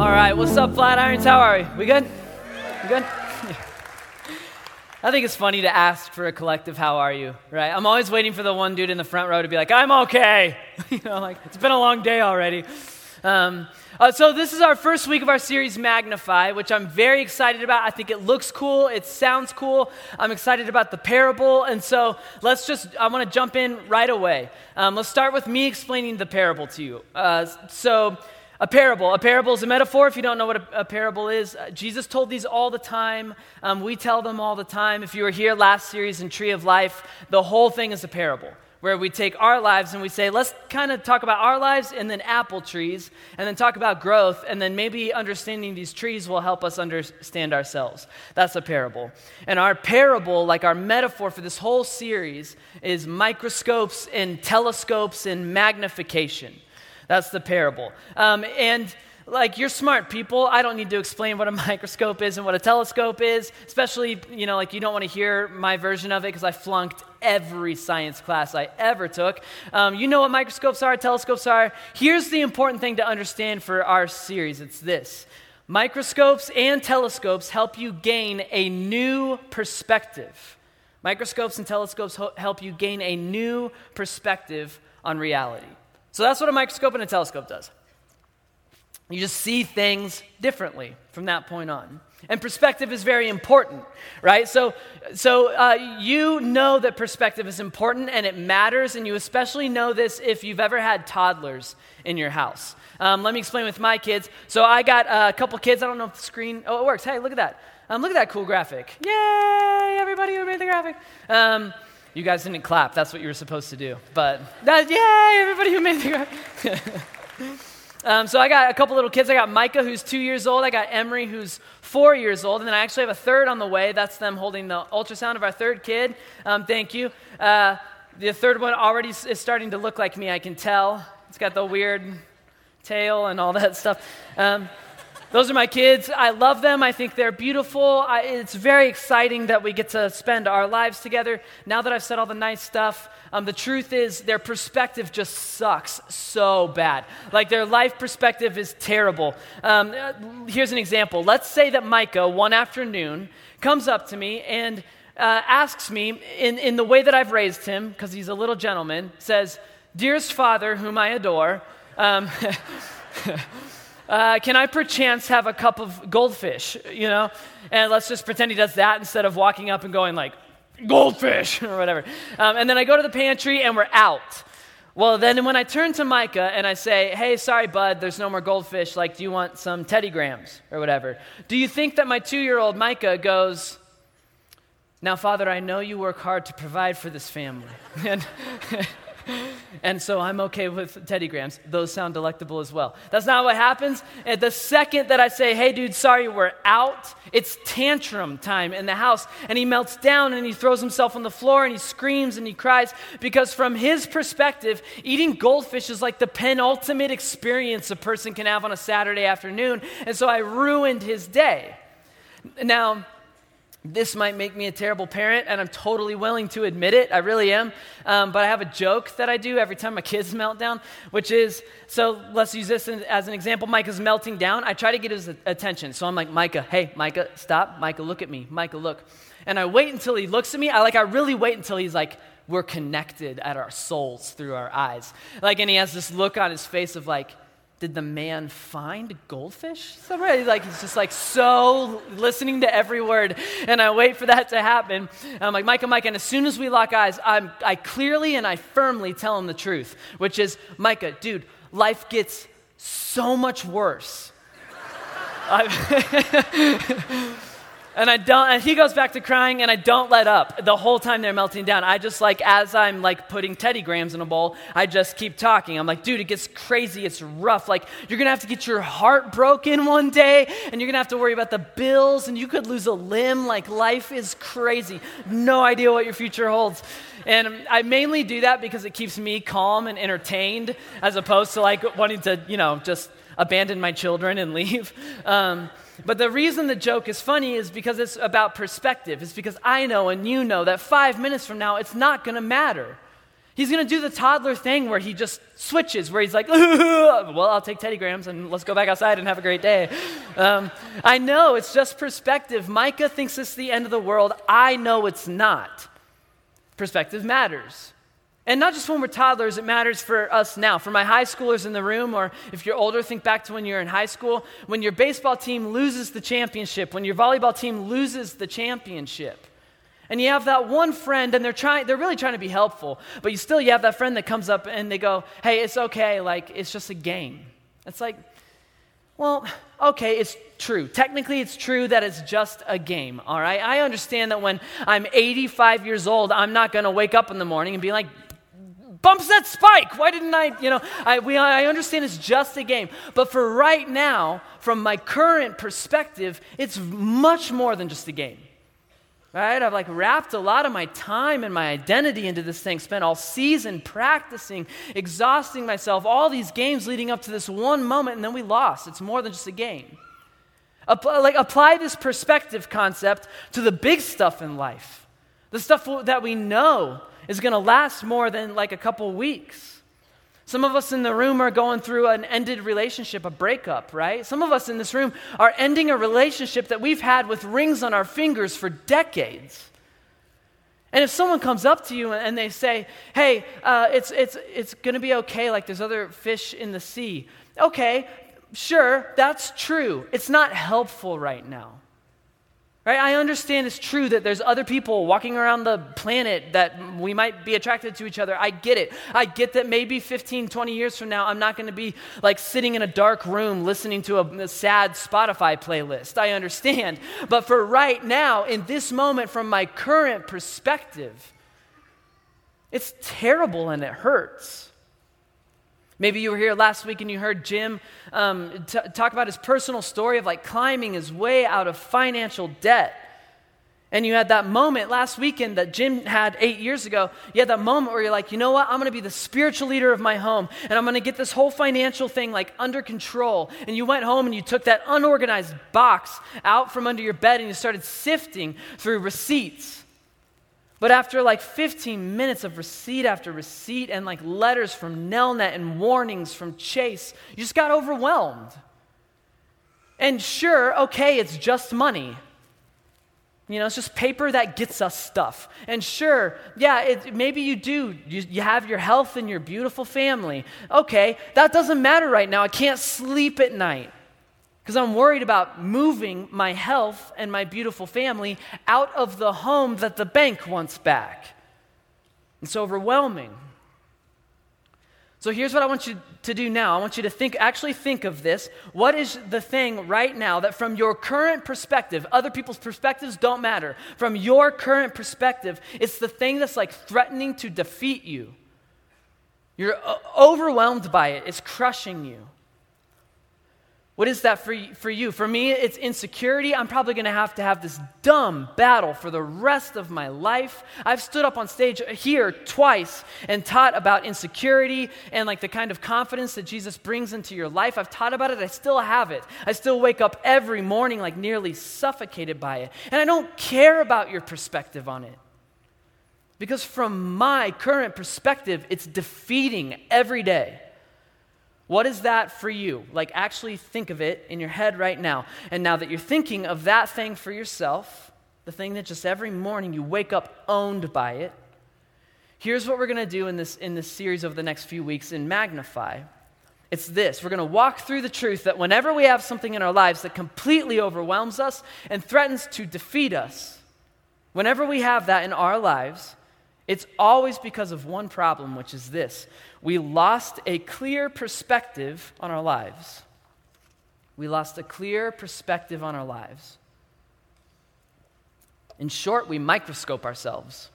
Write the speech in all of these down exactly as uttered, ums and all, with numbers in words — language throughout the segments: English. All right, what's up, Flatirons? How are we? We good? We good? Yeah. I think it's funny to ask for a collective "How are you?" Right? I'm always waiting for the one dude in the front row to be like, "I'm okay." You know, like it's been a long day already. Um, uh, so this is our first week of our series Magnify, which I'm very excited about. I think it looks cool. It sounds cool. I'm excited about the parable. And so let's just, I want to jump in right away. Um, let's start with me explaining the parable to you. Uh, so a parable. A parable is a metaphor. If you don't know what a, a parable is, uh, Jesus told these all the time. Um, we tell them all the time. If you were here last series in Tree of Life, the whole thing is a parable, where we take our lives and we say, let's kind of talk about our lives and then apple trees, and then talk about growth, and then maybe understanding these trees will help us understand ourselves. That's a parable. And our parable, like our metaphor for this whole series, is microscopes and telescopes and magnification. That's the parable. Um, and... Like, you're smart people. I don't need to explain what a microscope is and what a telescope is, especially, you know, like you don't want to hear my version of it because I flunked every science class I ever took. Um, you know what microscopes are, telescopes are. Here's the important thing to understand for our series. It's this. Microscopes and telescopes help you gain a new perspective. Microscopes and telescopes ho- help you gain a new perspective on reality. So that's what a microscope and a telescope does. You just see things differently from that point on. And perspective is very important, right? So so uh, you know that perspective is important and it matters, and you especially know this if you've ever had toddlers in your house. Um, let me explain with my kids. So I got a couple kids. I don't know if the screen... Oh, it works. Hey, look at that. Um, look at that cool graphic. Yay, everybody who made the graphic. Um, you guys didn't clap. That's what you were supposed to do. But that, yay, everybody who made the graphic. Um, so I got a couple little kids. I got Micah, who's two years old. I got Emery, who's four years old. And then I actually have a third on the way. That's them holding the ultrasound of our third kid. Um, thank you. Uh, the third one already is starting to look like me, I can tell. It's got the weird tail and all that stuff. Um, those are my kids. I love them. I think they're beautiful. I, it's very exciting that we get to spend our lives together. Now that I've said all the nice stuff, Um, the truth is their perspective just sucks so bad. Like, their life perspective is terrible. Um, here's an example. Let's say that Micah, one afternoon, comes up to me and uh, asks me, in, in the way that I've raised him, because he's a little gentleman, says, "Dearest Father, whom I adore, um, uh, can I perchance have a cup of goldfish?" You know? And let's just pretend he does that instead of walking up and going like, "Goldfish," or whatever. Um, and then I go to the pantry and we're out. Well, then when I turn to Micah and I say, "Hey, sorry, bud, there's no more goldfish. Like, do you want some Teddy Grahams or whatever?" Do you think that my two-year-old Micah goes, "Now, Father, I know you work hard to provide for this family. and, and so I'm okay with Teddy Grahams. Those sound delectable as well." That's not what happens. At the second that I say, "Hey, dude, sorry, we're out," it's tantrum time in the house. And he melts down and he throws himself on the floor and he screams and he cries, because from his perspective, eating goldfish is like the penultimate experience a person can have on a Saturday afternoon. And so I ruined his day. Now, this might make me a terrible parent, and I'm totally willing to admit it. I really am. Um, but I have a joke that I do every time my kids melt down, which is, so let's use this as an example. Micah's melting down. I try to get his attention. So I'm like, "Micah, hey, Micah, stop. Micah, look at me. Micah, look." And I wait until he looks at me. I like, I really wait until he's like, we're connected at our souls through our eyes. Like, and he has this look on his face of like, did the man find goldfish somewhere? He's like, he's just like so listening to every word, and I wait for that to happen. And I'm like, "Micah, Micah," and as soon as we lock eyes, I'm, I clearly and I firmly tell him the truth, which is, "Micah, dude, life gets so much worse." I, And I don't, and he goes back to crying, and I don't let up the whole time they're melting down. I just like, as I'm like putting Teddy Grahams in a bowl, I just keep talking. I'm like, "Dude, it gets crazy. It's rough. Like, you're going to have to get your heart broken one day, and you're going to have to worry about the bills, and you could lose a limb. Like, life is crazy. No idea what your future holds." And I mainly do that because it keeps me calm and entertained, as opposed to like wanting to, you know, just abandon my children and leave. Um, But the reason the joke is funny is because it's about perspective. It's because I know and you know that five minutes from now, it's not going to matter. He's going to do the toddler thing where he just switches, where he's like, well, I'll take Teddy Grahams and let's go back outside and have a great day. Um, I know, it's just perspective. Micah thinks it's the end of the world. I know it's not. Perspective matters. And not just when we're toddlers, it matters for us now. For my high schoolers in the room, or if you're older, think back to when you were in high school. When your baseball team loses the championship, when your volleyball team loses the championship, and you have that one friend, and they're trying, they're really trying to be helpful, but you still, you have that friend that comes up and they go, hey, it's okay, like, it's just a game. It's like, well, okay, it's true. Technically, it's true that it's just a game, all right? I understand that when I'm eighty-five years old, I'm not going to wake up in the morning and be like, bumps that spike. Why didn't I, you know, I, we, I understand it's just a game. But for right now, from my current perspective, it's much more than just a game, right? I've like wrapped a lot of my time and my identity into this thing, spent all season practicing, exhausting myself, all these games leading up to this one moment, and then we lost. It's more than just a game. Apply, like apply this perspective concept to the big stuff in life, the stuff that we know is going to last more than like a couple weeks. Some of us in the room are going through an ended relationship, a breakup, right? Some of us in this room are ending a relationship that we've had with rings on our fingers for decades. And if someone comes up to you and they say, hey, uh, it's it's it's going to be okay, like there's other fish in the sea. Okay, sure, that's true. It's not helpful right now. Right? I understand it's true that there's other people walking around the planet that we might be attracted to each other. I get it. I get that maybe fifteen, twenty years from now, I'm not going to be like sitting in a dark room listening to a, a sad Spotify playlist. I understand. But for right now, in this moment, from my current perspective, it's terrible and it hurts. Maybe you were here last week and you heard Jim um, t- talk about his personal story of like climbing his way out of financial debt. And you had that moment last weekend that Jim had eight years ago. You had that moment where you're like, you know what? I'm going to be the spiritual leader of my home and I'm going to get this whole financial thing like under control. And you went home and you took that unorganized box out from under your bed and you started sifting through receipts. But after like fifteen minutes of receipt after receipt and like letters from Nelnet and warnings from Chase, you just got overwhelmed. And sure, okay, it's just money. You know, it's just paper that gets us stuff. And sure, yeah, it, maybe you do. You, you have your health and your beautiful family. Okay, that doesn't matter right now. I can't sleep at night because I'm worried about moving my health and my beautiful family out of the home that the bank wants back. It's overwhelming. So here's what I want you to do now. I want you to think, actually think of this. What is the thing right now that from your current perspective, other people's perspectives don't matter. From your current perspective, it's the thing that's like threatening to defeat you. You're overwhelmed by it. It's crushing you. What is that for, for you? For me, it's insecurity. I'm probably going to have to have this dumb battle for the rest of my life. I've stood up on stage here twice and taught about insecurity and like the kind of confidence that Jesus brings into your life. I've taught about it. I still have it. I still wake up every morning like nearly suffocated by it. And I don't care about your perspective on it. Because from my current perspective, it's defeating every day. What is that for you? Like actually think of it in your head right now. And now that you're thinking of that thing for yourself, the thing that just every morning you wake up owned by it, here's what we're going to do in this in this series over the next few weeks in Magnify. It's this. We're going to walk through the truth that whenever we have something in our lives that completely overwhelms us and threatens to defeat us, whenever we have that in our lives, it's always because of one problem, which is this. We lost a clear perspective on our lives. We lost a clear perspective on our lives. In short, we microscope ourselves.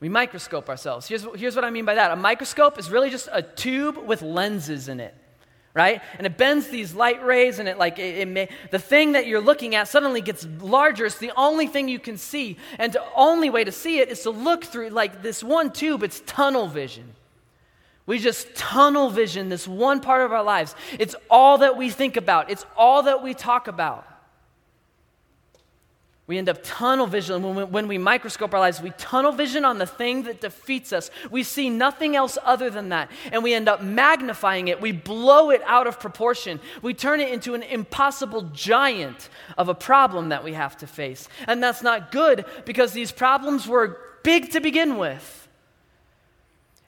We microscope ourselves. Here's, here's what I mean by that. A microscope is really just a tube with lenses in it, right? And it bends these light rays, and it like it, it may, the thing that you're looking at suddenly gets larger. It's the only thing you can see, and the only way to see it is to look through like this one tube. It's tunnel vision. We just tunnel vision this one part of our lives. It's all that we think about. It's all that we talk about. We end up tunnel vision. When we, when we microscope our lives, we tunnel vision on the thing that defeats us. We see nothing else other than that, and we end up magnifying it. We blow it out of proportion. We turn it into an impossible giant of a problem that we have to face. And that's not good, because these problems were big to begin with.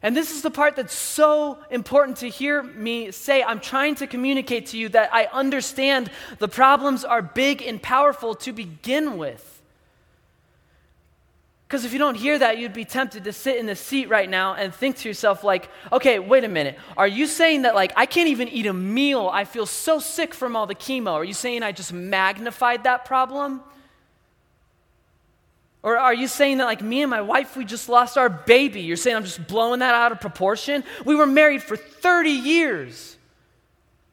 And this is the part that's so important to hear me say. I'm trying to communicate to you that I understand the problems are big and powerful to begin with. Because if you don't hear that, you'd be tempted to sit in the seat right now and think to yourself like, okay, wait a minute. Are you saying that like I can't even eat a meal? I feel so sick from all the chemo. Are you saying I just magnified that problem? Or are you saying that like me and my wife, we just lost our baby? You're saying I'm just blowing that out of proportion? We were married for thirty years,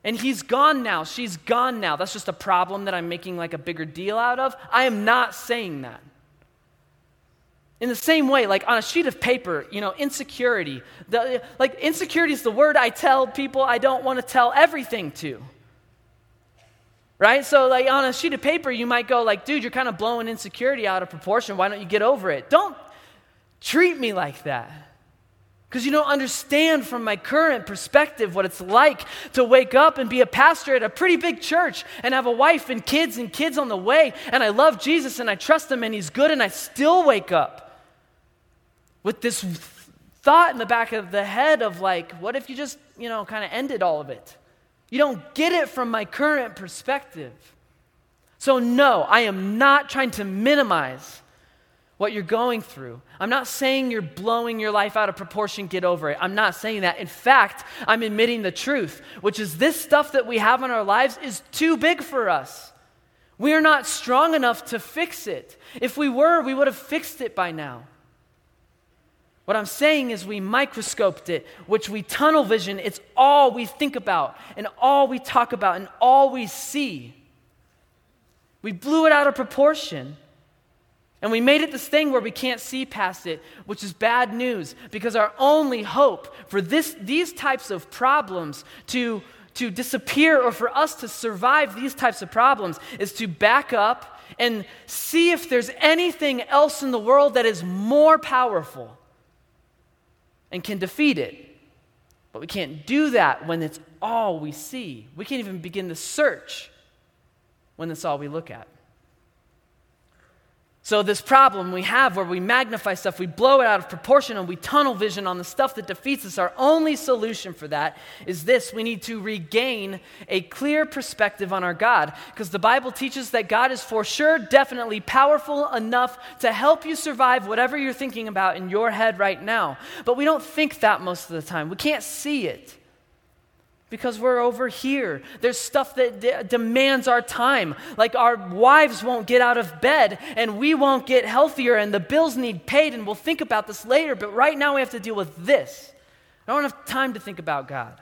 and he's gone now. She's gone now. That's just a problem that I'm making like a bigger deal out of. I am not saying that. In the same way, like on a sheet of paper, you know, insecurity. The, like insecurity is the word I tell people I don't want to tell everything to. Right? So like on a sheet of paper, you might go like, dude, you're kind of blowing insecurity out of proportion. Why don't you get over it? Don't treat me like that. Because you don't understand from my current perspective what it's like to wake up and be a pastor at a pretty big church and have a wife and kids and kids on the way. And I love Jesus and I trust him and he's good, and I still wake up with this th- thought in the back of the head of like, what if you just, you know, kind of ended all of it? You don't get it from my current perspective. So no, I am not trying to minimize what you're going through. I'm not saying you're blowing your life out of proportion, get over it. I'm not saying that. In fact, I'm admitting the truth, which is this stuff that we have in our lives is too big for us. We are not strong enough to fix it. If we were, we would have fixed it by now. What I'm saying is we microscoped it, which we tunnel vision. It's all we think about and all we talk about and all we see. We blew it out of proportion, and we made it this thing where we can't see past it, which is bad news, because our only hope for this, these types of problems to, to disappear, or for us to survive these types of problems, is to back up and see if there's anything else in the world that is more powerful and can defeat it. But we can't do that when it's all we see. We can't even begin to search when it's all we look at. So this problem we have where we magnify stuff, we blow it out of proportion, and we tunnel vision on the stuff that defeats us, our only solution for that is this: we need to regain a clear perspective on our God, because the Bible teaches that God is for sure, definitely powerful enough to help you survive whatever you're thinking about in your head right now. But we don't think that most of the time. We can't see it, because we're over here. There's stuff that de- demands our time. Like our wives won't get out of bed, and we won't get healthier, and the bills need paid, and we'll think about this later, but right now we have to deal with this. I don't have time to think about God.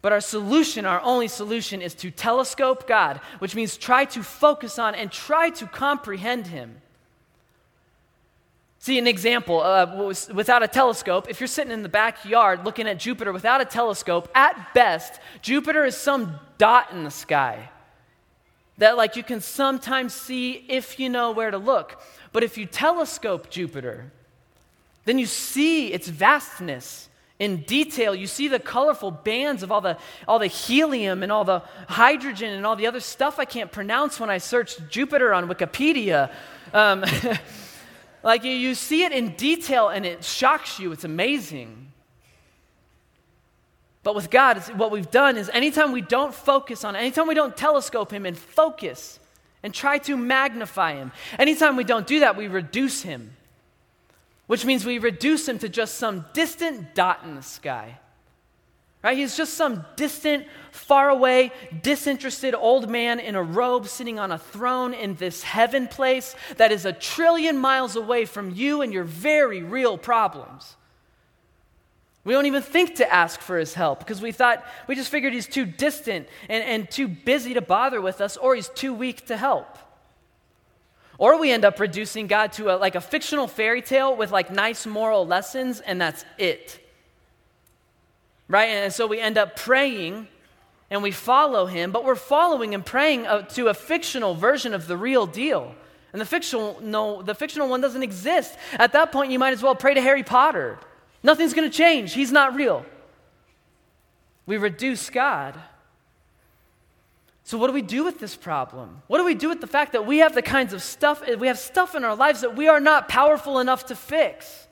But our solution, our only solution, is to telescope God, which means try to focus on and try to comprehend him. See, an example, uh, without a telescope, if you're sitting in the backyard looking at Jupiter without a telescope, at best, Jupiter is some dot in the sky that like you can sometimes see if you know where to look. But if you telescope Jupiter, then you see its vastness in detail. You see the colorful bands of all the all the helium and all the hydrogen and all the other stuff I can't pronounce when I searched Jupiter on Wikipedia. Um Like, you, you see it in detail, and it shocks you. It's amazing. But with God, it's, what we've done is anytime we don't focus on, anytime we don't telescope him and focus and try to magnify him, anytime we don't do that, we reduce him, which means we reduce him to just some distant dot in the sky. Right? He's just some distant, faraway, disinterested old man in a robe sitting on a throne in this heaven place that is a trillion miles away from you and your very real problems. We don't even think to ask for his help, because we thought, we just figured he's too distant and, and too busy to bother with us, or he's too weak to help. Or we end up reducing God to a, like a fictional fairy tale with like nice moral lessons, and that's it. Right? And so we end up praying and we follow him, but we're following and praying to a fictional version of the real deal. And the fictional no, the fictional one doesn't exist. At that point, you might as well pray to Harry Potter. Nothing's going to change. He's not real. We reduce God. So what do we do with this problem? What do we do with the fact that we have the kinds of stuff, we have stuff in our lives that we are not powerful enough to fix?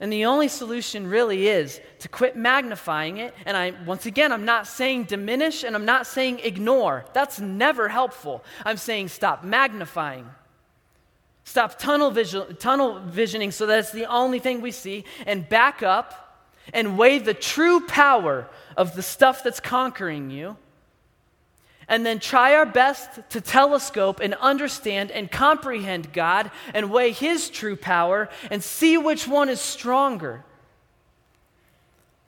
And the only solution really is to quit magnifying it. And I, once again, I'm not saying diminish and I'm not saying ignore. That's never helpful. I'm saying stop magnifying. Stop tunnel vision, tunnel visioning so that it's the only thing we see, and back up and weigh the true power of the stuff that's conquering you. And then try our best to telescope and understand and comprehend God and weigh his true power and see which one is stronger.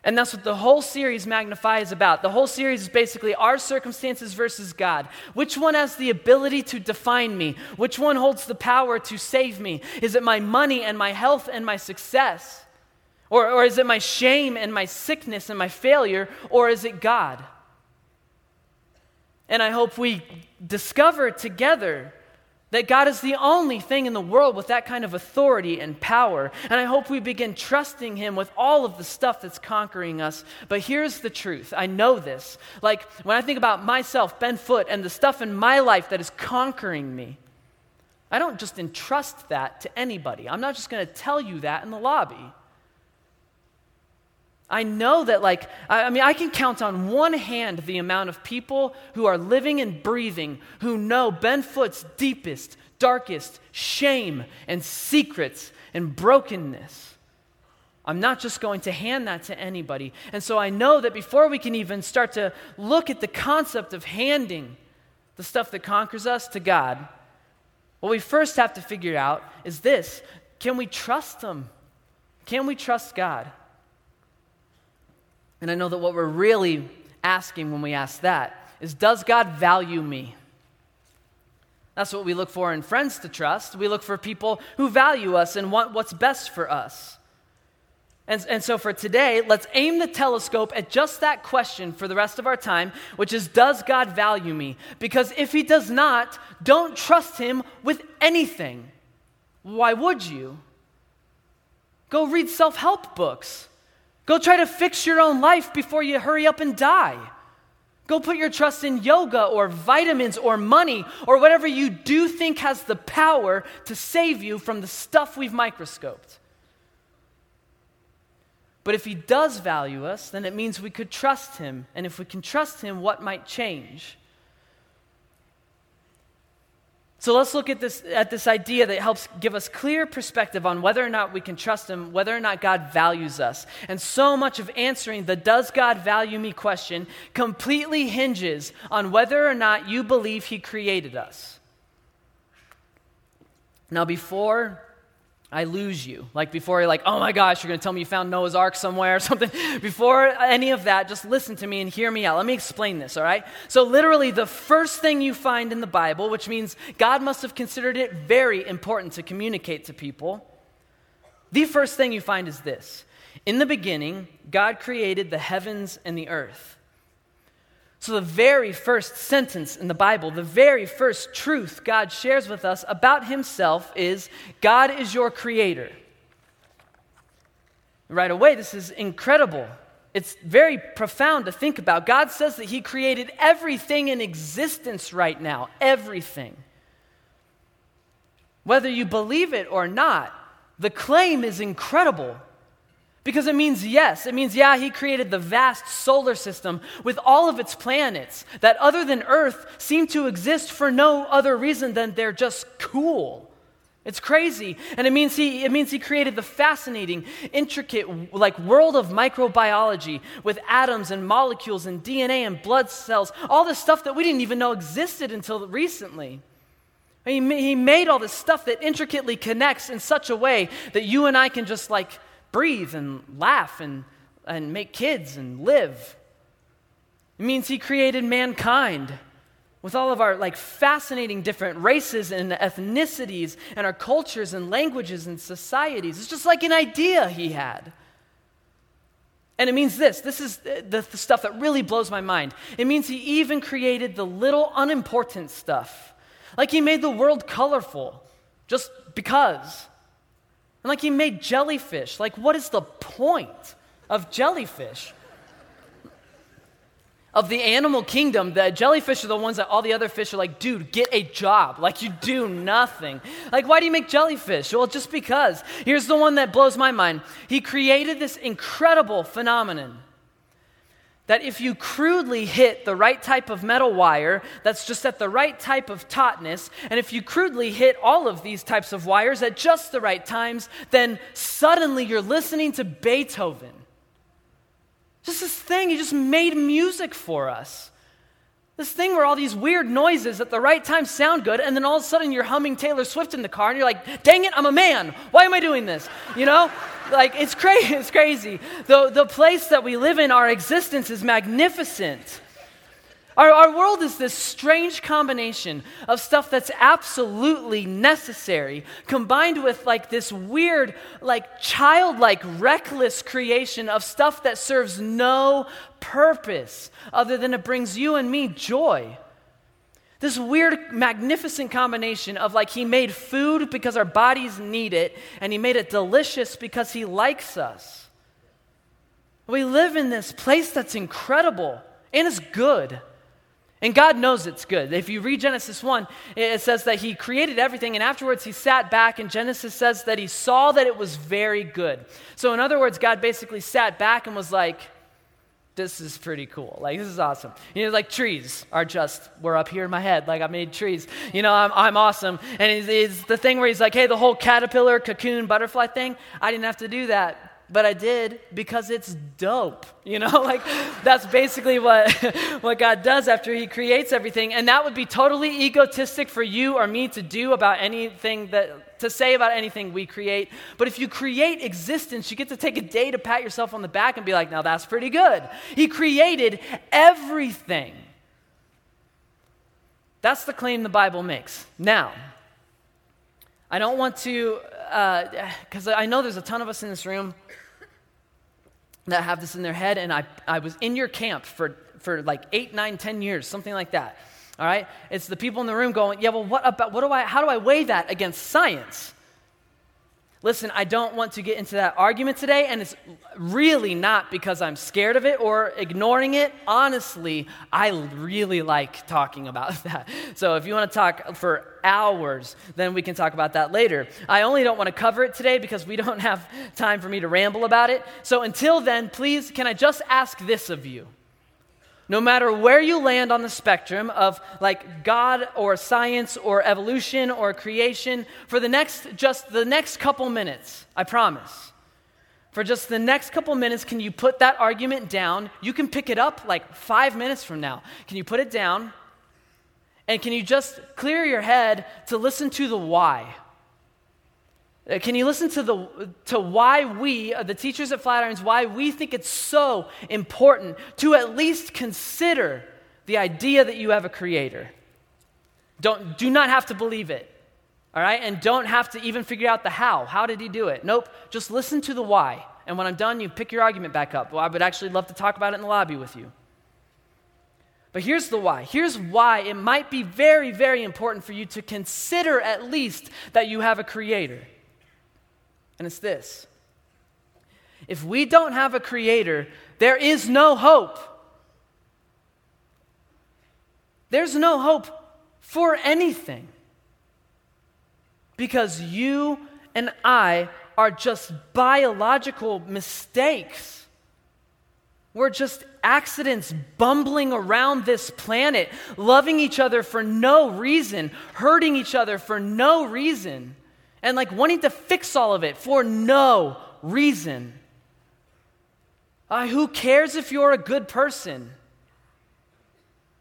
And that's what the whole series Magnify is about. The whole series is basically our circumstances versus God. Which one has the ability to define me? Which one holds the power to save me? Is it my money and my health and my success? Or, or is it my shame and my sickness and my failure? Or is it God? And I hope we discover together that God is the only thing in the world with that kind of authority and power. And I hope we begin trusting him with all of the stuff that's conquering us. But here's the truth. I know this. Like, when I think about myself, Ben Foote, and the stuff in my life that is conquering me, I don't just entrust that to anybody. I'm not just going to tell you that in the lobby. I know that, like, I, I mean, I can count on one hand the amount of people who are living and breathing who know Ben Foote's deepest, darkest shame and secrets and brokenness. I'm not just going to hand that to anybody. And so I know that before we can even start to look at the concept of handing the stuff that conquers us to God, what we first have to figure out is this: can we trust him? Can we trust God? And I know that what we're really asking when we ask that is, does God value me? That's what we look for in friends to trust. We look for people who value us and want what's best for us. And, and so for today, let's aim the telescope at just that question for the rest of our time, which is, does God value me? Because if he does not, don't trust him with anything. Why would you? Go read self-help books. Go try to fix your own life before you hurry up and die. Go put your trust in yoga or vitamins or money or whatever you do think has the power to save you from the stuff we've microscoped. But if he does value us, then it means we could trust him. And if we can trust him, what might change? So let's look at this at this idea that helps give us clear perspective on whether or not we can trust him, whether or not God values us. And so much of answering the "Does God value me?" question completely hinges on whether or not you believe he created us. Now, before I lose you, like before you're like, oh my gosh, you're going to tell me you found Noah's Ark somewhere or something. Before any of that, just listen to me and hear me out. Let me explain this, all right? So literally the first thing you find in the Bible, which means God must have considered it very important to communicate to people, the first thing you find is this: in the beginning, God created the heavens and the earth. So the very first sentence in the Bible, the very first truth God shares with us about himself is, God is your creator. Right away, this is incredible. It's very profound to think about. God says that he created everything in existence right now, everything. Whether you believe it or not, the claim is incredible. Because it means yes, it means yeah, he created the vast solar system with all of its planets that other than Earth seem to exist for no other reason than they're just cool. It's crazy. And it means he it means he created the fascinating, intricate, like, world of microbiology with atoms and molecules and D N A and blood cells, all this stuff that we didn't even know existed until recently. He he made all this stuff that intricately connects in such a way that you and I can just, like, breathe and laugh and, and make kids and live. It means he created mankind with all of our, like, fascinating different races and ethnicities and our cultures and languages and societies. It's just like an idea he had. And it means this. This is the, the stuff that really blows my mind. It means he even created the little unimportant stuff. Like he made the world colorful just because. And like he made jellyfish. Like, what is the point of jellyfish? Of the animal kingdom, the jellyfish are the ones that all the other fish are like, dude, get a job. Like, you do nothing. Like, why do you make jellyfish? Well, just because. Here's the one that blows my mind. He created this incredible phenomenon that if you crudely hit the right type of metal wire that's just at the right type of tautness, and if you crudely hit all of these types of wires at just the right times, then suddenly you're listening to Beethoven. Just this thing, he just made music for us. This thing where all these weird noises at the right time sound good, and then all of a sudden you're humming Taylor Swift in the car, and you're like, dang it, I'm a man. Why am I doing this? You know? Like, it's crazy. It's crazy. The, the place that we live in, our existence is magnificent. Our, our world is this strange combination of stuff that's absolutely necessary, combined with like this weird, like childlike, reckless creation of stuff that serves no purpose other than it brings you and me joy. This weird, magnificent combination of like he made food because our bodies need it, and he made it delicious because he likes us. We live in this place that's incredible, and it's good. And God knows it's good. If you read Genesis one, it says that he created everything, and afterwards he sat back, and Genesis says that he saw that it was very good. So in other words, God basically sat back and was like, this is pretty cool. Like, this is awesome. You know, like trees are just, we're up here in my head. Like, I made trees. You know, I'm I'm awesome. And it's, it's the thing where he's like, hey, the whole caterpillar, cocoon, butterfly thing, I didn't have to do that. But I did because it's dope, you know? Like, that's basically what, what God does after he creates everything. And that would be totally egotistic for you or me to do about anything that, to say about anything we create. But if you create existence, you get to take a day to pat yourself on the back and be like, now that's pretty good. He created everything. That's the claim the Bible makes. Now, I don't want to, because uh, I know there's a ton of us in this room that have this in their head, and I, I was in your camp for, for like eight, nine, ten years, something like that, all right? It's the people in the room going, yeah, well, what about, what do I, how do I weigh that against science? Listen, I don't want to get into that argument today, and it's really not because I'm scared of it or ignoring it. Honestly, I really like talking about that. So if you want to talk for hours, then we can talk about that later. I only don't want to cover it today because we don't have time for me to ramble about it. So until then, please, can I just ask this of you? No matter where you land on the spectrum of like God or science or evolution or creation, for the next, just the next couple minutes, I promise, for just the next couple minutes, can you put that argument down? You can pick it up like five minutes from now. Can you put it down? And can you just clear your head to listen to the why? Can you listen to the to why we, the teachers at Flatirons, why we think it's so important to at least consider the idea that you have a creator? Don't do not have to believe it, all right? And don't have to even figure out the how. How did he do it? Nope. Just listen to the why. And when I'm done, you pick your argument back up. Well, I would actually love to talk about it in the lobby with you. But here's the why. Here's why it might be very, very important for you to consider at least that you have a creator. And it's this. If we don't have a creator, there is no hope. There's no hope for anything. Because you and I are just biological mistakes. We're just accidents bumbling around this planet, loving each other for no reason, hurting each other for no reason. And like wanting to fix all of it for no reason. Uh, who cares if you're a good person?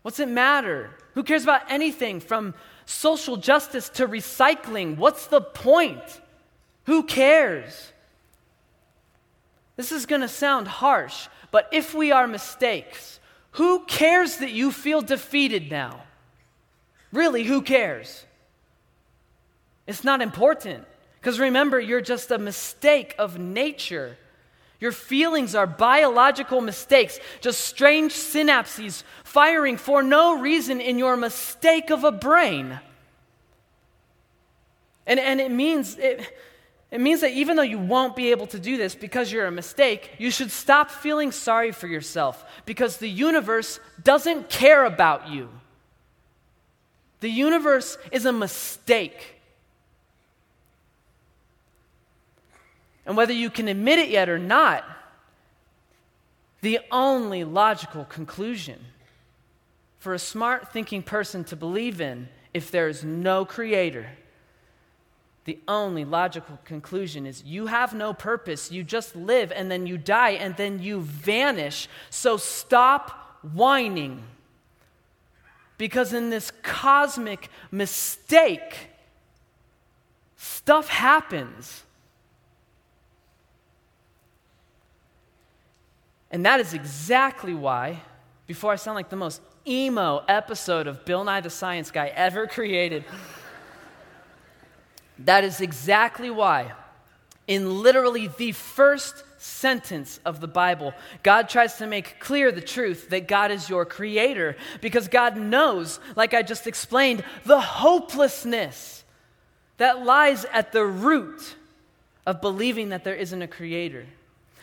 What's it matter? Who cares about anything from social justice to recycling? What's the point? Who cares? This is going to sound harsh, but if we are mistakes, who cares that you feel defeated now? Really, who cares? It's not important, because remember, you're just a mistake of nature. Your feelings are biological mistakes, just strange synapses firing for no reason in your mistake of a brain. And and it means it, it means that even though you won't be able to do this because you're a mistake, you should stop feeling sorry for yourself because the universe doesn't care about you. The universe is a mistake. And whether you can admit it yet or not, the only logical conclusion for a smart thinking person to believe in, if there is no creator, the only logical conclusion is you have no purpose. You just live and then you die and then you vanish. So stop whining. Because in this cosmic mistake, stuff happens. And that is exactly why, before I sound like the most emo episode of Bill Nye the Science Guy ever created, that is exactly why, in literally the first sentence of the Bible, God tries to make clear the truth that God is your creator, because God knows, like I just explained, the hopelessness that lies at the root of believing that there isn't a creator.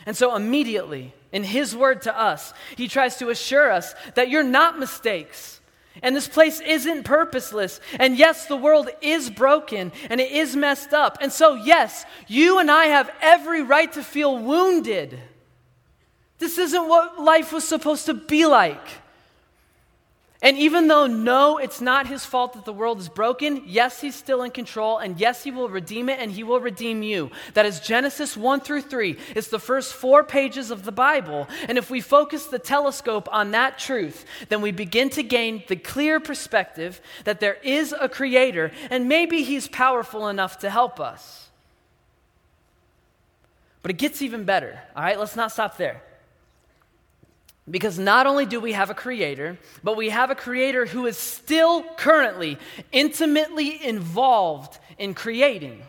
And so immediately, in his word to us, he tries to assure us that you're not mistakes. And this place isn't purposeless. And yes, the world is broken and it is messed up. And so yes, you and I have every right to feel wounded. This isn't what life was supposed to be like. And even though, no, it's not his fault that the world is broken, yes, he's still in control, and yes, he will redeem it, and he will redeem you. That is Genesis one through three. It's the first four pages of the Bible. And if we focus the telescope on that truth, then we begin to gain the clear perspective that there is a creator, and maybe he's powerful enough to help us. But it gets even better, all right? Let's not stop there. Because not only do we have a creator, but we have a creator who is still currently intimately involved in creating.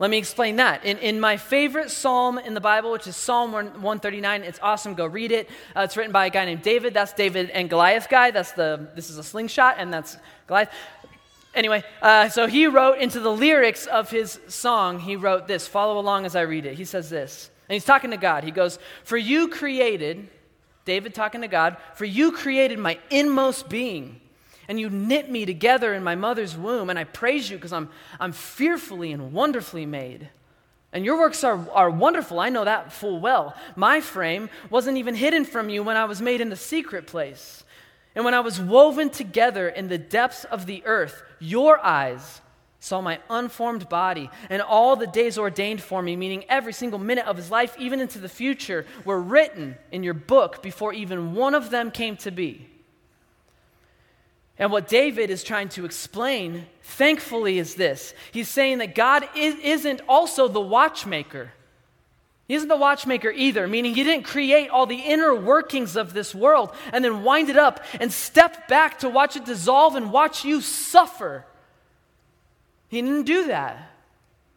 Let me explain that. In, in my favorite psalm in the Bible, which is Psalm one thirty-nine, it's awesome, go read it. Uh, it's written by a guy named David. That's David and Goliath guy. That's the, this is a slingshot, and that's Goliath. Anyway, uh, so he wrote into the lyrics of his song, he wrote this. Follow along as I read it. He says this, and he's talking to God. He goes, "For you created..." David talking to God, "For you created my inmost being, and you knit me together in my mother's womb, and I praise you because I'm I'm fearfully and wonderfully made. And your works are, are wonderful, I know that full well. My frame wasn't even hidden from you when I was made in the secret place. And when I was woven together in the depths of the earth, your eyes saw my unformed body, and all the days ordained for me," meaning every single minute of his life, even into the future, "were written in your book before even one of them came to be." And what David is trying to explain, thankfully, is this. He's saying that God is, isn't also the watchmaker. He isn't the watchmaker either, meaning he didn't create all the inner workings of this world and then wind it up and step back to watch it dissolve and watch you suffer. He didn't do that.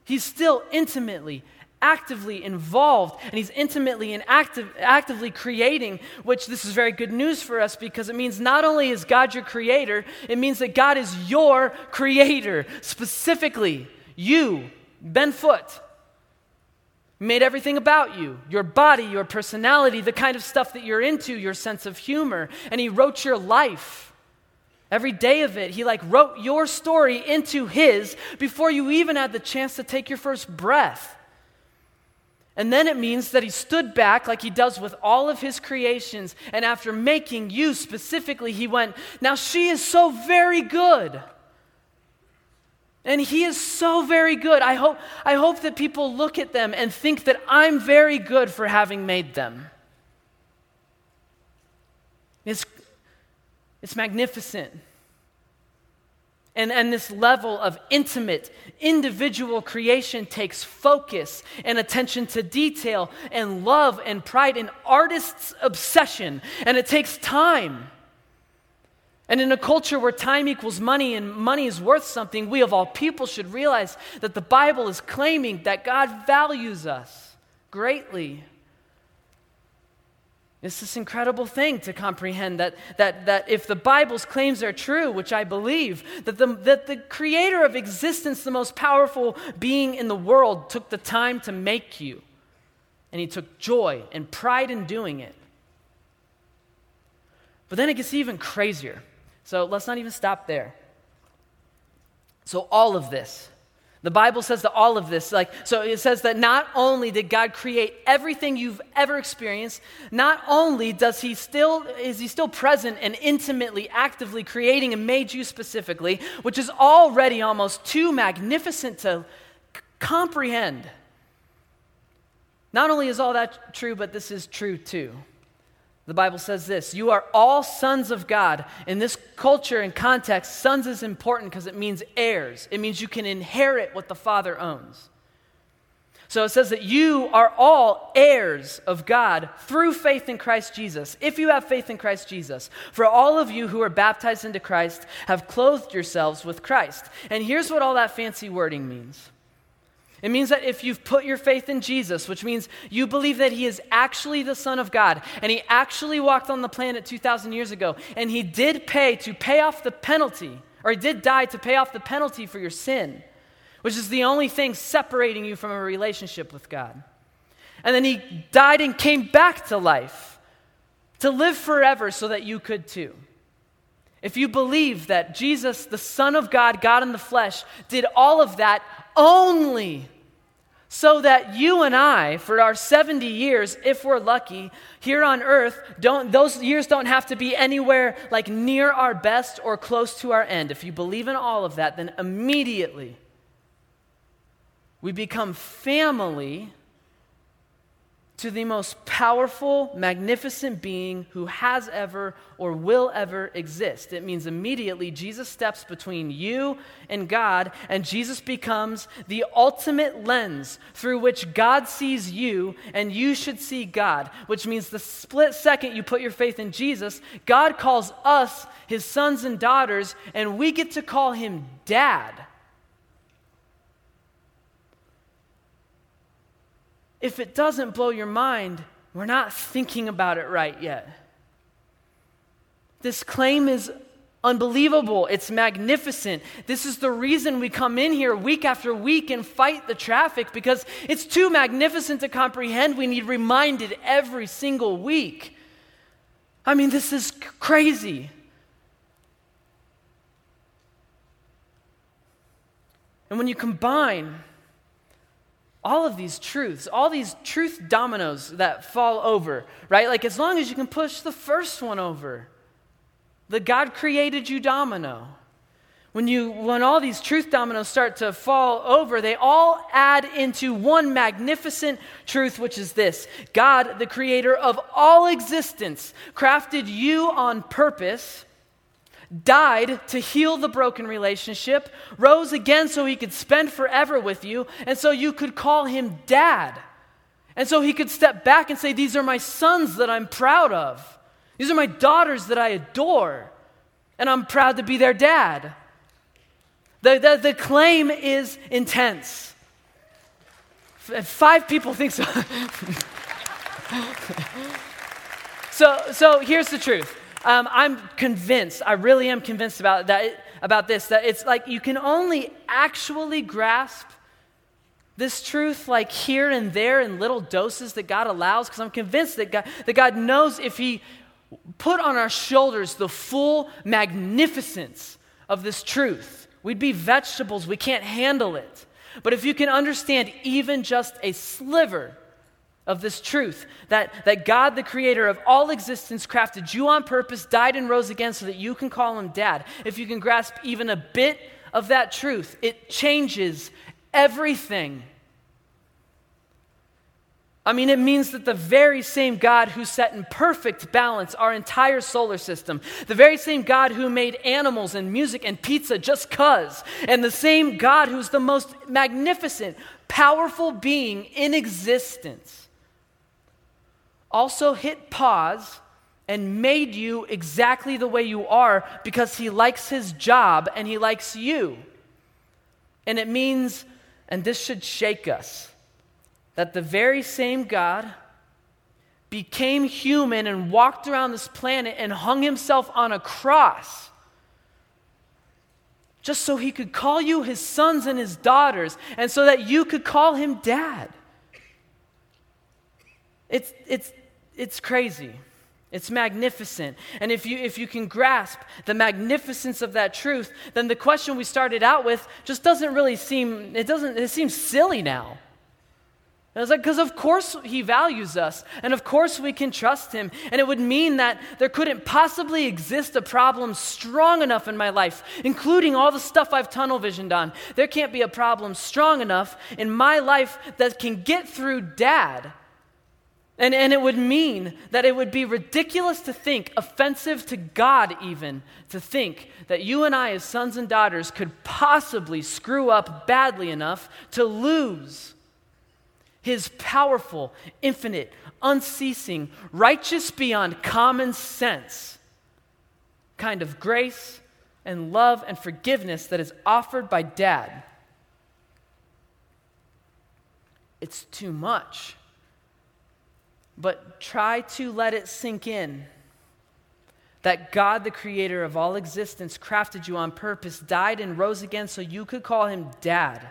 He's still intimately, actively involved, and he's intimately and active, actively creating, which this is very good news for us because it means not only is God your creator, it means that God is your creator, specifically you, Ben Foote. Made everything about you, your body, your personality, the kind of stuff that you're into, your sense of humor, and he wrote your life. Every day of it, he like wrote your story into his before you even had the chance to take your first breath. And then it means that he stood back like he does with all of his creations, and after making you specifically, he went, "Now she is so very good. And he is so very good." I hope, I hope that people look at them and think that I'm very good for having made them. It's It's magnificent. And, and this level of intimate, individual creation takes focus and attention to detail and love and pride and artist's obsession. And it takes time. And in a culture where time equals money and money is worth something, we of all people should realize that the Bible is claiming that God values us, greatly. It's this incredible thing to comprehend that that that if the Bible's claims are true, which I believe, that the that the creator of existence, the most powerful being in the world, took the time to make you. And he took joy and pride in doing it. But then it gets even crazier. So let's not even stop there. So all of this, the Bible says that all of this, like, so it says that not only did God create everything you've ever experienced, not only does he still, is he still present and intimately, actively creating and made you specifically, which is already almost too magnificent to c- comprehend. Not only is all that true, but this is true too. The Bible says this: you are all sons of God. In this culture and context, sons is important because it means heirs. It means you can inherit what the Father owns. So it says that you are all heirs of God through faith in Christ Jesus. If you have faith in Christ Jesus, for all of you who are baptized into Christ have clothed yourselves with Christ. And here's what all that fancy wording means. It means that if you've put your faith in Jesus, which means you believe that he is actually the Son of God, and he actually walked on the planet two thousand years ago, and he did pay to pay off the penalty, or he did die to pay off the penalty for your sin, which is the only thing separating you from a relationship with God. And then he died and came back to life to live forever so that you could too. If you believe that Jesus, the Son of God, God in the flesh, did all of that only so that you and I, for our seventy years, if we're lucky, here on earth, don't those years don't have to be anywhere like near our best or close to our end. If you believe in all of that, then immediately we become family to the most powerful, magnificent being who has ever or will ever exist. It means immediately Jesus steps between you and God, and Jesus becomes the ultimate lens through which God sees you, and you should see God, which means the split second you put your faith in Jesus, God calls us his sons and daughters, and we get to call him Dad. If it doesn't blow your mind, we're not thinking about it right yet. This claim is unbelievable. It's magnificent. This is the reason we come in here week after week and fight the traffic, because it's too magnificent to comprehend. We need reminded every single week. I mean, this is crazy. And when you combine all of these truths, all these truth dominoes that fall over, right? Like, as long as you can push the first one over, the God created you domino. When you, when all these truth dominoes start to fall over, they all add into one magnificent truth, which is this: God, the creator of all existence, crafted you on purpose, died to heal the broken relationship, rose again so he could spend forever with you, and so you could call him Dad. And so he could step back and say, these are my sons that I'm proud of. These are my daughters that I adore, and I'm proud to be their dad. The, the, the claim is intense. F- five people think so. so, so here's the truth. Um, I'm convinced, I really am convinced about that, about this, that it's like you can only actually grasp this truth like here and there in little doses that God allows, because I'm convinced that God, that God knows if he put on our shoulders the full magnificence of this truth, we'd be vegetables, we can't handle it. But if you can understand even just a sliver of this truth, that, that God, the creator of all existence, crafted you on purpose, died and rose again so that you can call him Dad. If you can grasp even a bit of that truth, it changes everything. I mean, it means that the very same God who set in perfect balance our entire solar system, the very same God who made animals and music and pizza just cause, and the same God who's the most magnificent, powerful being in existence, also hit pause and made you exactly the way you are because he likes his job and he likes you. And it means, and this should shake us, that the very same God became human and walked around this planet and hung himself on a cross just so he could call you his sons and his daughters and so that you could call him dad. It's it's it's crazy. It's magnificent. And if you if you can grasp the magnificence of that truth, then the question we started out with just doesn't really seem, it doesn't, it seems silly now. And it's like, because of course he values us, and of course we can trust him, and it would mean that there couldn't possibly exist a problem strong enough in my life, including all the stuff I've tunnel visioned on. There can't be a problem strong enough in my life that can get through dad. And and it would mean that it would be ridiculous to think, offensive to God even, to think that you and I as sons and daughters could possibly screw up badly enough to lose his powerful, infinite, unceasing, righteous beyond common sense kind of grace and love and forgiveness that is offered by dad. It's too much. But try to let it sink in that God, the creator of all existence, crafted you on purpose, died and rose again so you could call him dad.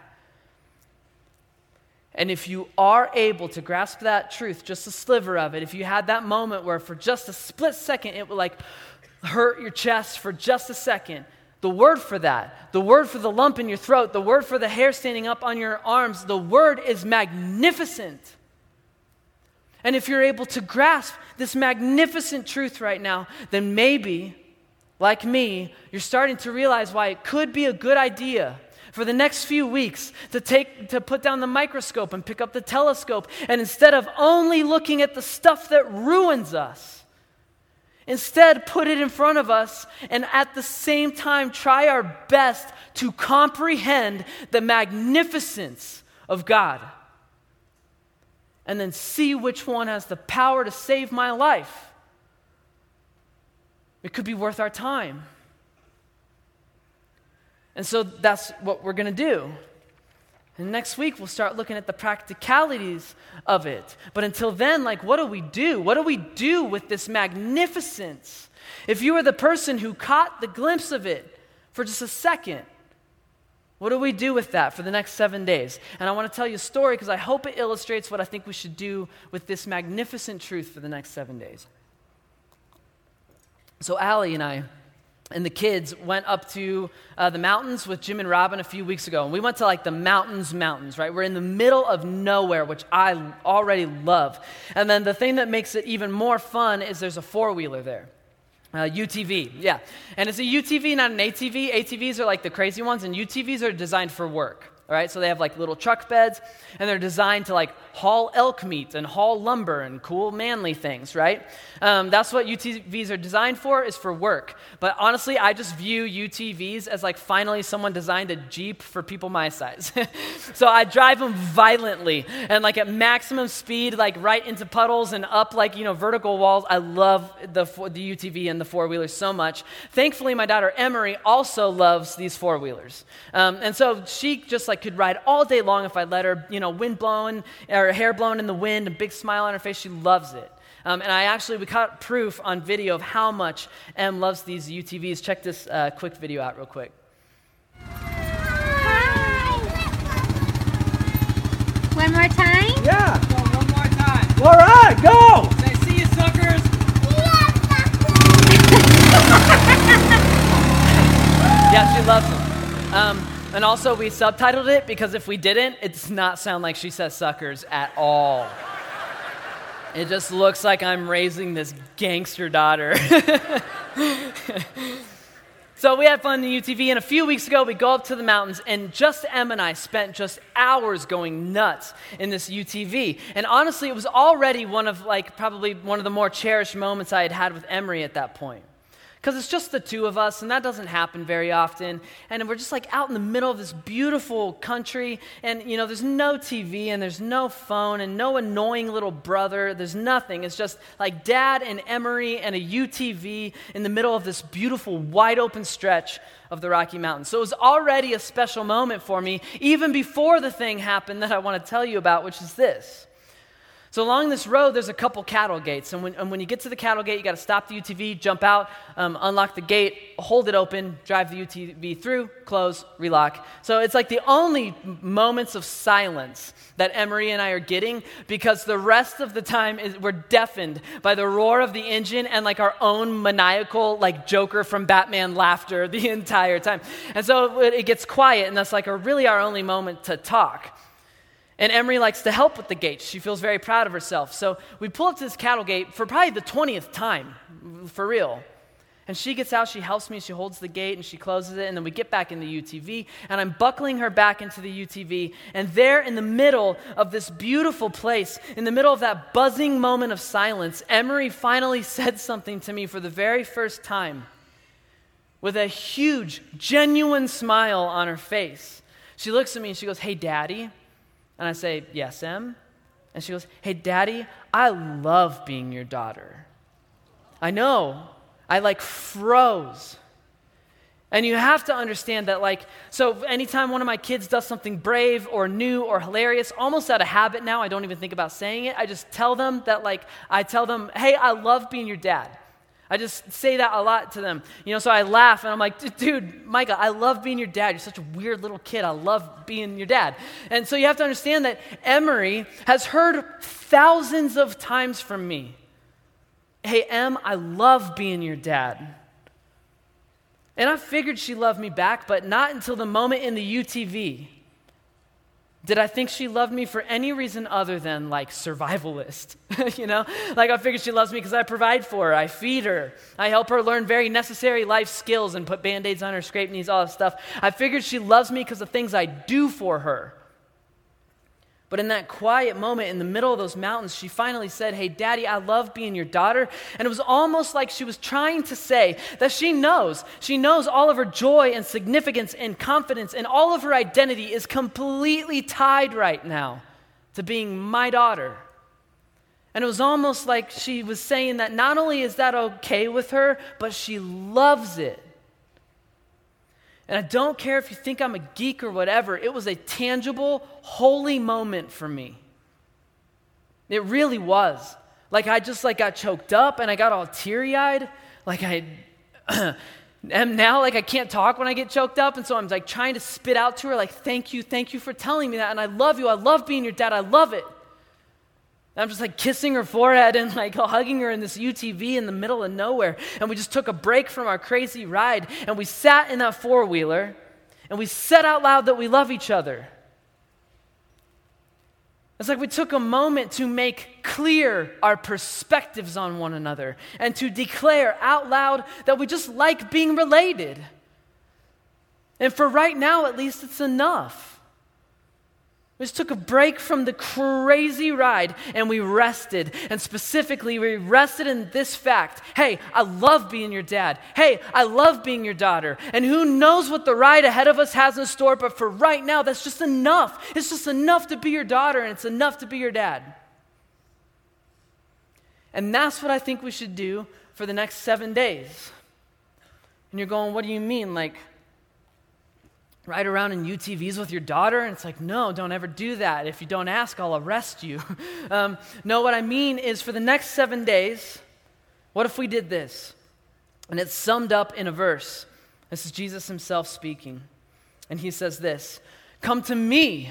And if you are able to grasp that truth, just a sliver of it, if you had that moment where for just a split second it would like hurt your chest for just a second, the word for that, the word for the lump in your throat, the word for the hair standing up on your arms, the word is magnificent. And if you're able to grasp this magnificent truth right now, then maybe, like me, you're starting to realize why it could be a good idea for the next few weeks to take to put down the microscope and pick up the telescope, and instead of only looking at the stuff that ruins us, instead put it in front of us and at the same time try our best to comprehend the magnificence of God. And then see which one has the power to save my life. It could be worth our time. And so that's what we're going to do. And next week we'll start looking at the practicalities of it. But until then, like, what do we do? What do we do with this magnificence? If you were the person who caught the glimpse of it for just a second, what do we do with that for the next seven days? And I want to tell you a story because I hope it illustrates what I think we should do with this magnificent truth for the next seven days. So Allie and I and the kids went up to uh, the mountains with Jim and Robin a few weeks ago. And we went to like the mountains, mountains, right? We're in the middle of nowhere, which I already love. And then the thing that makes it even more fun is there's a four-wheeler there. Uh, U T V, yeah. And it's a U T V, not an A T V. A T Vs are like the crazy ones, and U T Vs are designed for work, all right? So they have like little truck beds, and they're designed to like haul elk meat and haul lumber and cool manly things, right? Um, that's what U T Vs are designed for, is for work. But honestly, I just view U T Vs as like finally someone designed a Jeep for people my size. So I drive them violently and like at maximum speed, like right into puddles and up like, you know, vertical walls. I love the the U T V and the four-wheeler so much. Thankfully, my daughter Emery also loves these four-wheelers. Um, and so she just like could ride all day long if I let her, you know, wind blowing or hair blowing in the wind, a big smile on her face. She loves it. Um, and I actually, we caught proof on video of how much Em loves these U T Vs. Check this uh, quick video out real quick. Hi. One more time? Yeah. Go one more time. All right, go. Say, see you, suckers. Yeah, she loves them. Um, And also, we subtitled it because if we didn't, it does not sound like she says suckers at all. It just looks like I'm raising this gangster daughter. So we had fun in the U T V, and a few weeks ago, we go up to the mountains, and just Em and I spent just hours going nuts in this U T V. And honestly, it was already one of, like, probably one of the more cherished moments I had had with Emery at that point. because it's just the two of us, and that doesn't happen very often. And we're just like out in the middle of this beautiful country, and you know, there's no T V, and there's no phone, and no annoying little brother. There's nothing. It's just like Dad and Emery and a U T V in the middle of this beautiful, wide open stretch of the Rocky Mountains. So it was already a special moment for me, even before the thing happened that I want to tell you about, which is this. So along this road, there's a couple cattle gates, and when, and when you get to the cattle gate, you got to stop the U T V, jump out, um, unlock the gate, hold it open, drive the U T V through, close, relock. So it's like the only moments of silence that Emery and I are getting, because the rest of the time is, we're deafened by the roar of the engine and like our own maniacal, like Joker from Batman laughter the entire time. And so it, it gets quiet, and that's like a, really our only moment to talk. And Emery likes to help with the gates. She feels very proud of herself. So we pull up to this cattle gate for probably the twentieth time, for real. And she gets out, she helps me, she holds the gate, and she closes it, and then we get back in the U T V, and I'm buckling her back into the U T V, and there in the middle of this beautiful place, in the middle of that buzzing moment of silence, Emery finally said something to me for the very first time with a huge, genuine smile on her face. She looks at me, and she goes, "Hey, Daddy." And I say, "Yes, Em?" And she goes, "Hey, Daddy, I love being your daughter." I know. I like froze. And you have to understand that, like, so anytime one of my kids does something brave or new or hilarious, almost out of habit now, I don't even think about saying it. I just tell them that, like, I tell them, "Hey, I love being your dad." I just say that a lot to them. You know, so I laugh, and I'm like, "Dude, Micah, I love being your dad. You're such a weird little kid. I love being your dad." And so you have to understand that Emery has heard thousands of times from me, "Hey, Em, I love being your dad." And I figured she loved me back, but not until the moment in the U T V did I think she loved me for any reason other than, like, survivalist, you know? Like, I figured she loves me because I provide for her, I feed her, I help her learn very necessary life skills and put Band-Aids on her scraped knees, all that stuff. I figured she loves me because of things I do for her. But in that quiet moment in the middle of those mountains, she finally said, "Hey, Daddy, I love being your daughter." And it was almost like she was trying to say that she knows. She knows all of her joy and significance and confidence and all of her identity is completely tied right now to being my daughter. And it was almost like she was saying that not only is that okay with her, but she loves it. And I don't care if you think I'm a geek or whatever, it was a tangible, holy moment for me. It really was. Like, I just, like, got choked up, and I got all teary-eyed. Like, I am now, like, I can't talk when I get choked up, and so I'm, like, trying to spit out to her, like, thank you, thank you for telling me that, and I love you, I love being your dad, I love it. I'm just like kissing her forehead and like hugging her in this U T V in the middle of nowhere. And we just took a break from our crazy ride and we sat in that four-wheeler and we said out loud that we love each other. It's like we took a moment to make clear our perspectives on one another and to declare out loud that we just like being related. And for right now, at least, it's enough. We just took a break from the crazy ride and we rested. And specifically, we rested in this fact. Hey, I love being your dad. Hey, I love being your daughter. And who knows what the ride ahead of us has in store, but for right now, that's just enough. It's just enough to be your daughter and it's enough to be your dad. And that's what I think we should do for the next seven days. And you're going, what do you mean? Like, ride around in U T Vs with your daughter? And it's like, no, don't ever do that. If you don't ask, I'll arrest you. um, no, what I mean is for the next seven days, what if we did this? And it's summed up in a verse. This is Jesus himself speaking. And he says this, "Come to me."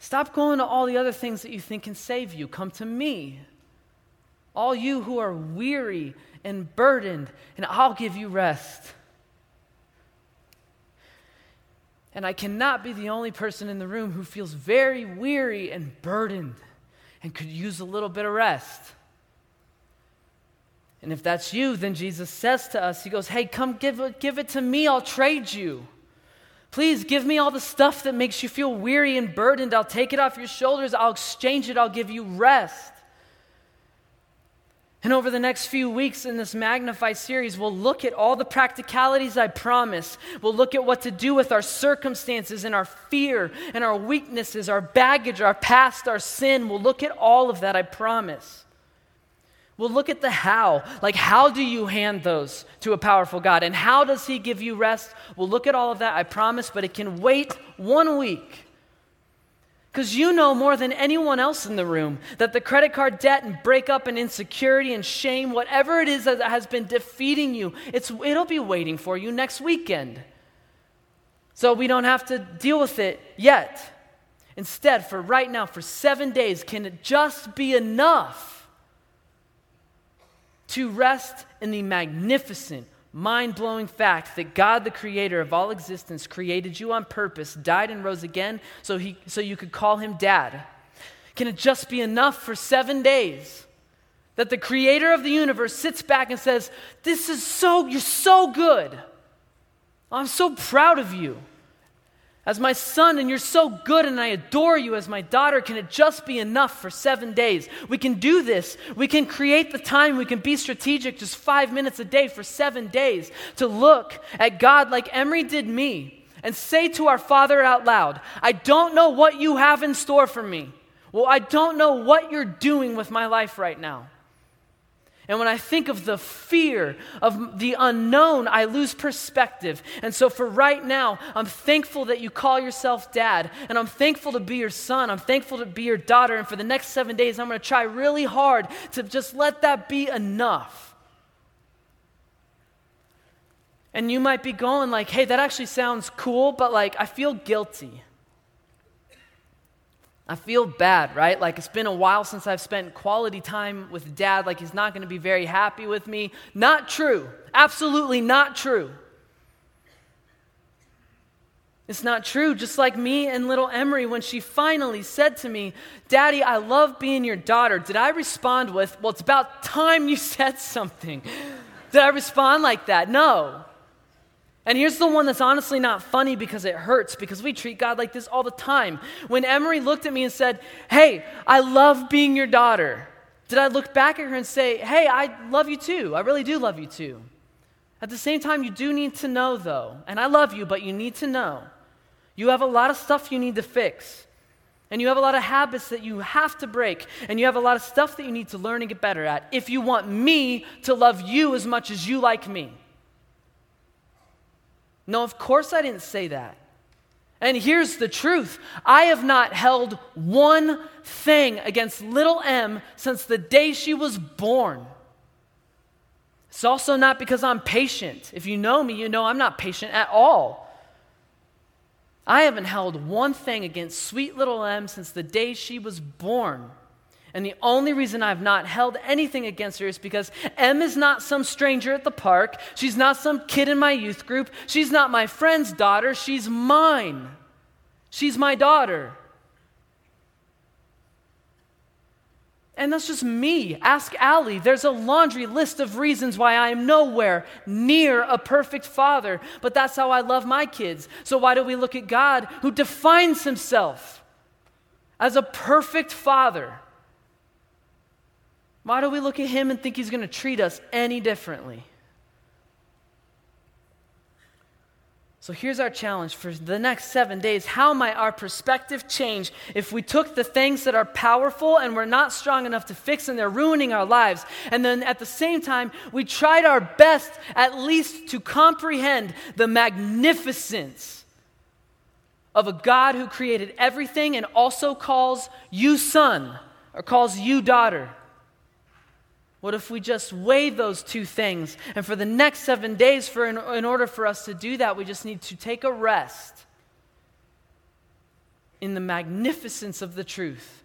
Stop going to all the other things that you think can save you. Come to me. All you who are weary and burdened, and I'll give you rest. And I cannot be the only person in the room who feels very weary and burdened and could use a little bit of rest. And if that's you, then Jesus says to us, he goes, "Hey, come give it, give it to me, I'll trade you. Please give me all the stuff that makes you feel weary and burdened. I'll take it off your shoulders, I'll exchange it, I'll give you rest." And over the next few weeks in this Magnify series, we'll look at all the practicalities I promise. We'll look at what to do with our circumstances and our fear and our weaknesses, our baggage, our past, our sin. We'll look at all of that, I promise. We'll look at the how. Like, how do you hand those to a powerful God? And how does he give you rest? We'll look at all of that, I promise, but it can wait one week. Because you know more than anyone else in the room that the credit card debt and breakup and insecurity and shame, whatever it is that has been defeating you, it's, it'll be waiting for you next weekend. So we don't have to deal with it yet. Instead, for right now, for seven days, can it just be enough to rest in the magnificent, mind-blowing fact that God, the creator of all existence, created you on purpose, died and rose again so he so you could call him dad? Can it just be enough for seven days that the creator of the universe sits back and says, this is so, you're so good. I'm so proud of you as my son, and you're so good, and I adore you as my daughter. Can it just be enough for seven days? We can do this. We can create the time. We can be strategic, just five minutes a day for seven days to look at God like Emery did me and say to our Father out loud, I don't know what you have in store for me. Well, I don't know what you're doing with my life right now. And when I think of the fear of the unknown, I lose perspective. And so for right now, I'm thankful that you call yourself dad. And I'm thankful to be your son. I'm thankful to be your daughter. And for the next seven days, I'm going to try really hard to just let that be enough. And you might be going like, hey, that actually sounds cool, but like, I feel guilty. I feel bad, right? Like, it's been a while since I've spent quality time with dad. Like, he's not going to be very happy with me. Not true. Absolutely not true. It's not true. Just like me and little Emery, when she finally said to me, Daddy, I love being your daughter, did I respond with, well, it's about time you said something? Did I respond like that? No. And here's the one that's honestly not funny because it hurts, because we treat God like this all the time. When Emery looked at me and said, hey, I love being your daughter, did I look back at her and say, hey, I love you too. I really do love you too. At the same time, you do need to know though, and I love you, but you need to know. You have a lot of stuff you need to fix, and you have a lot of habits that you have to break, and you have a lot of stuff that you need to learn and get better at if you want me to love you as much as you like me. No, of course I didn't say that. And here's the truth. I have not held one thing against little M since the day she was born. It's also not because I'm patient. If you know me, you know I'm not patient at all. I haven't held one thing against sweet little M since the day she was born. And the only reason I've not held anything against her is because Em is not some stranger at the park. She's not some kid in my youth group. She's not my friend's daughter. She's mine. She's my daughter. And that's just me. Ask Allie. There's a laundry list of reasons why I am nowhere near a perfect father, but that's how I love my kids. So why do we look at God, who defines himself as a perfect father? Why do we look at him and think he's going to treat us any differently? So here's our challenge for the next seven days. How might our perspective change if we took the things that are powerful and we're not strong enough to fix and they're ruining our lives, and then at the same time, we tried our best at least to comprehend the magnificence of a God who created everything and also calls you son or calls you daughter? What if we just weigh those two things? And for the next seven days, for in, in order for us to do that, we just need to take a rest in the magnificence of the truth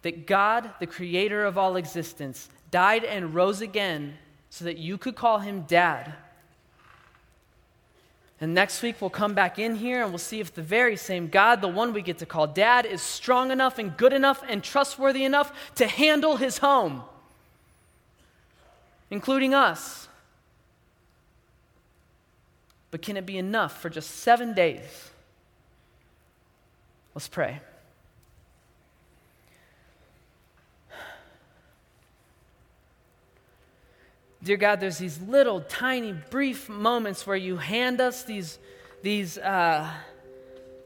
that God, the creator of all existence, died and rose again so that you could call him dad. And next week, we'll come back in here and we'll see if the very same God, the one we get to call dad, is strong enough and good enough and trustworthy enough to handle his home, including us. But can it be enough for just seven days? Let's pray. Dear God, there's these little, tiny, brief moments where you hand us these, these, uh,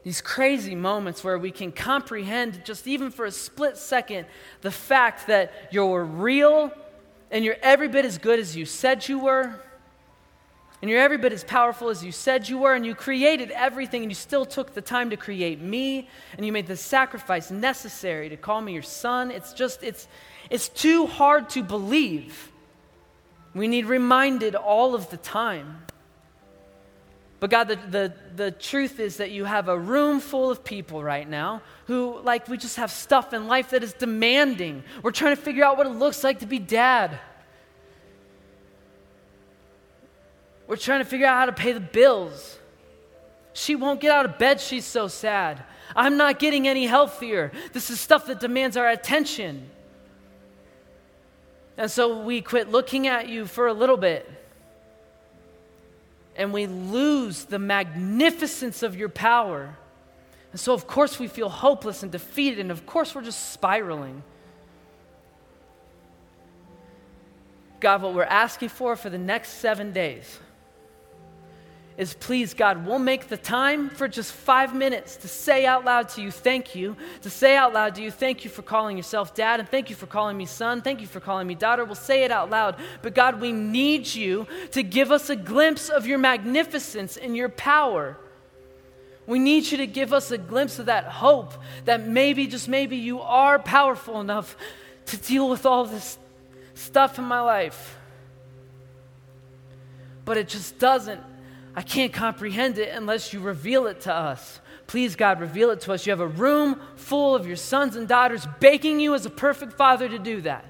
these crazy moments where we can comprehend, just even for a split second, the fact that you're real and you're every bit as good as you said you were, and you're every bit as powerful as you said you were, and you created everything, and you still took the time to create me, and you made the sacrifice necessary to call me your son. It's just, it's, it's too hard to believe. We need reminded all of the time. But God, the, the, the truth is that you have a room full of people right now who, like, we just have stuff in life that is demanding. We're trying to figure out what it looks like to be dad. We're trying to figure out how to pay the bills. She won't get out of bed. She's so sad. I'm not getting any healthier. This is stuff that demands our attention. And so we quit looking at you for a little bit. And we lose the magnificence of your power. And so of course we feel hopeless and defeated. And of course we're just spiraling. God, what we're asking for for the next seven days is, please, God, we'll make the time for just five minutes to say out loud to you, thank you, to say out loud to you, thank you for calling yourself dad, and thank you for calling me son, thank you for calling me daughter. We'll say it out loud, but God, we need you to give us a glimpse of your magnificence and your power. We need you to give us a glimpse of that hope that maybe, just maybe, you are powerful enough to deal with all this stuff in my life. But it just doesn't. I can't comprehend it unless you reveal it to us. Please, God, reveal it to us. You have a room full of your sons and daughters begging you as a perfect father to do that.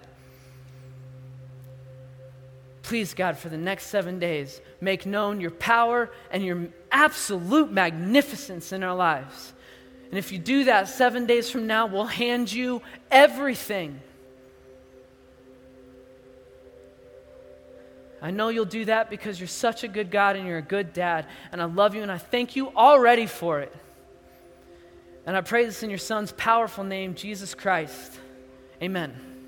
Please, God, for the next seven days, make known your power and your absolute magnificence in our lives. And if you do that, seven days from now, we'll hand you everything. I know you'll do that because you're such a good God and you're a good dad. And I love you and I thank you already for it. And I pray this in your son's powerful name, Jesus Christ. Amen.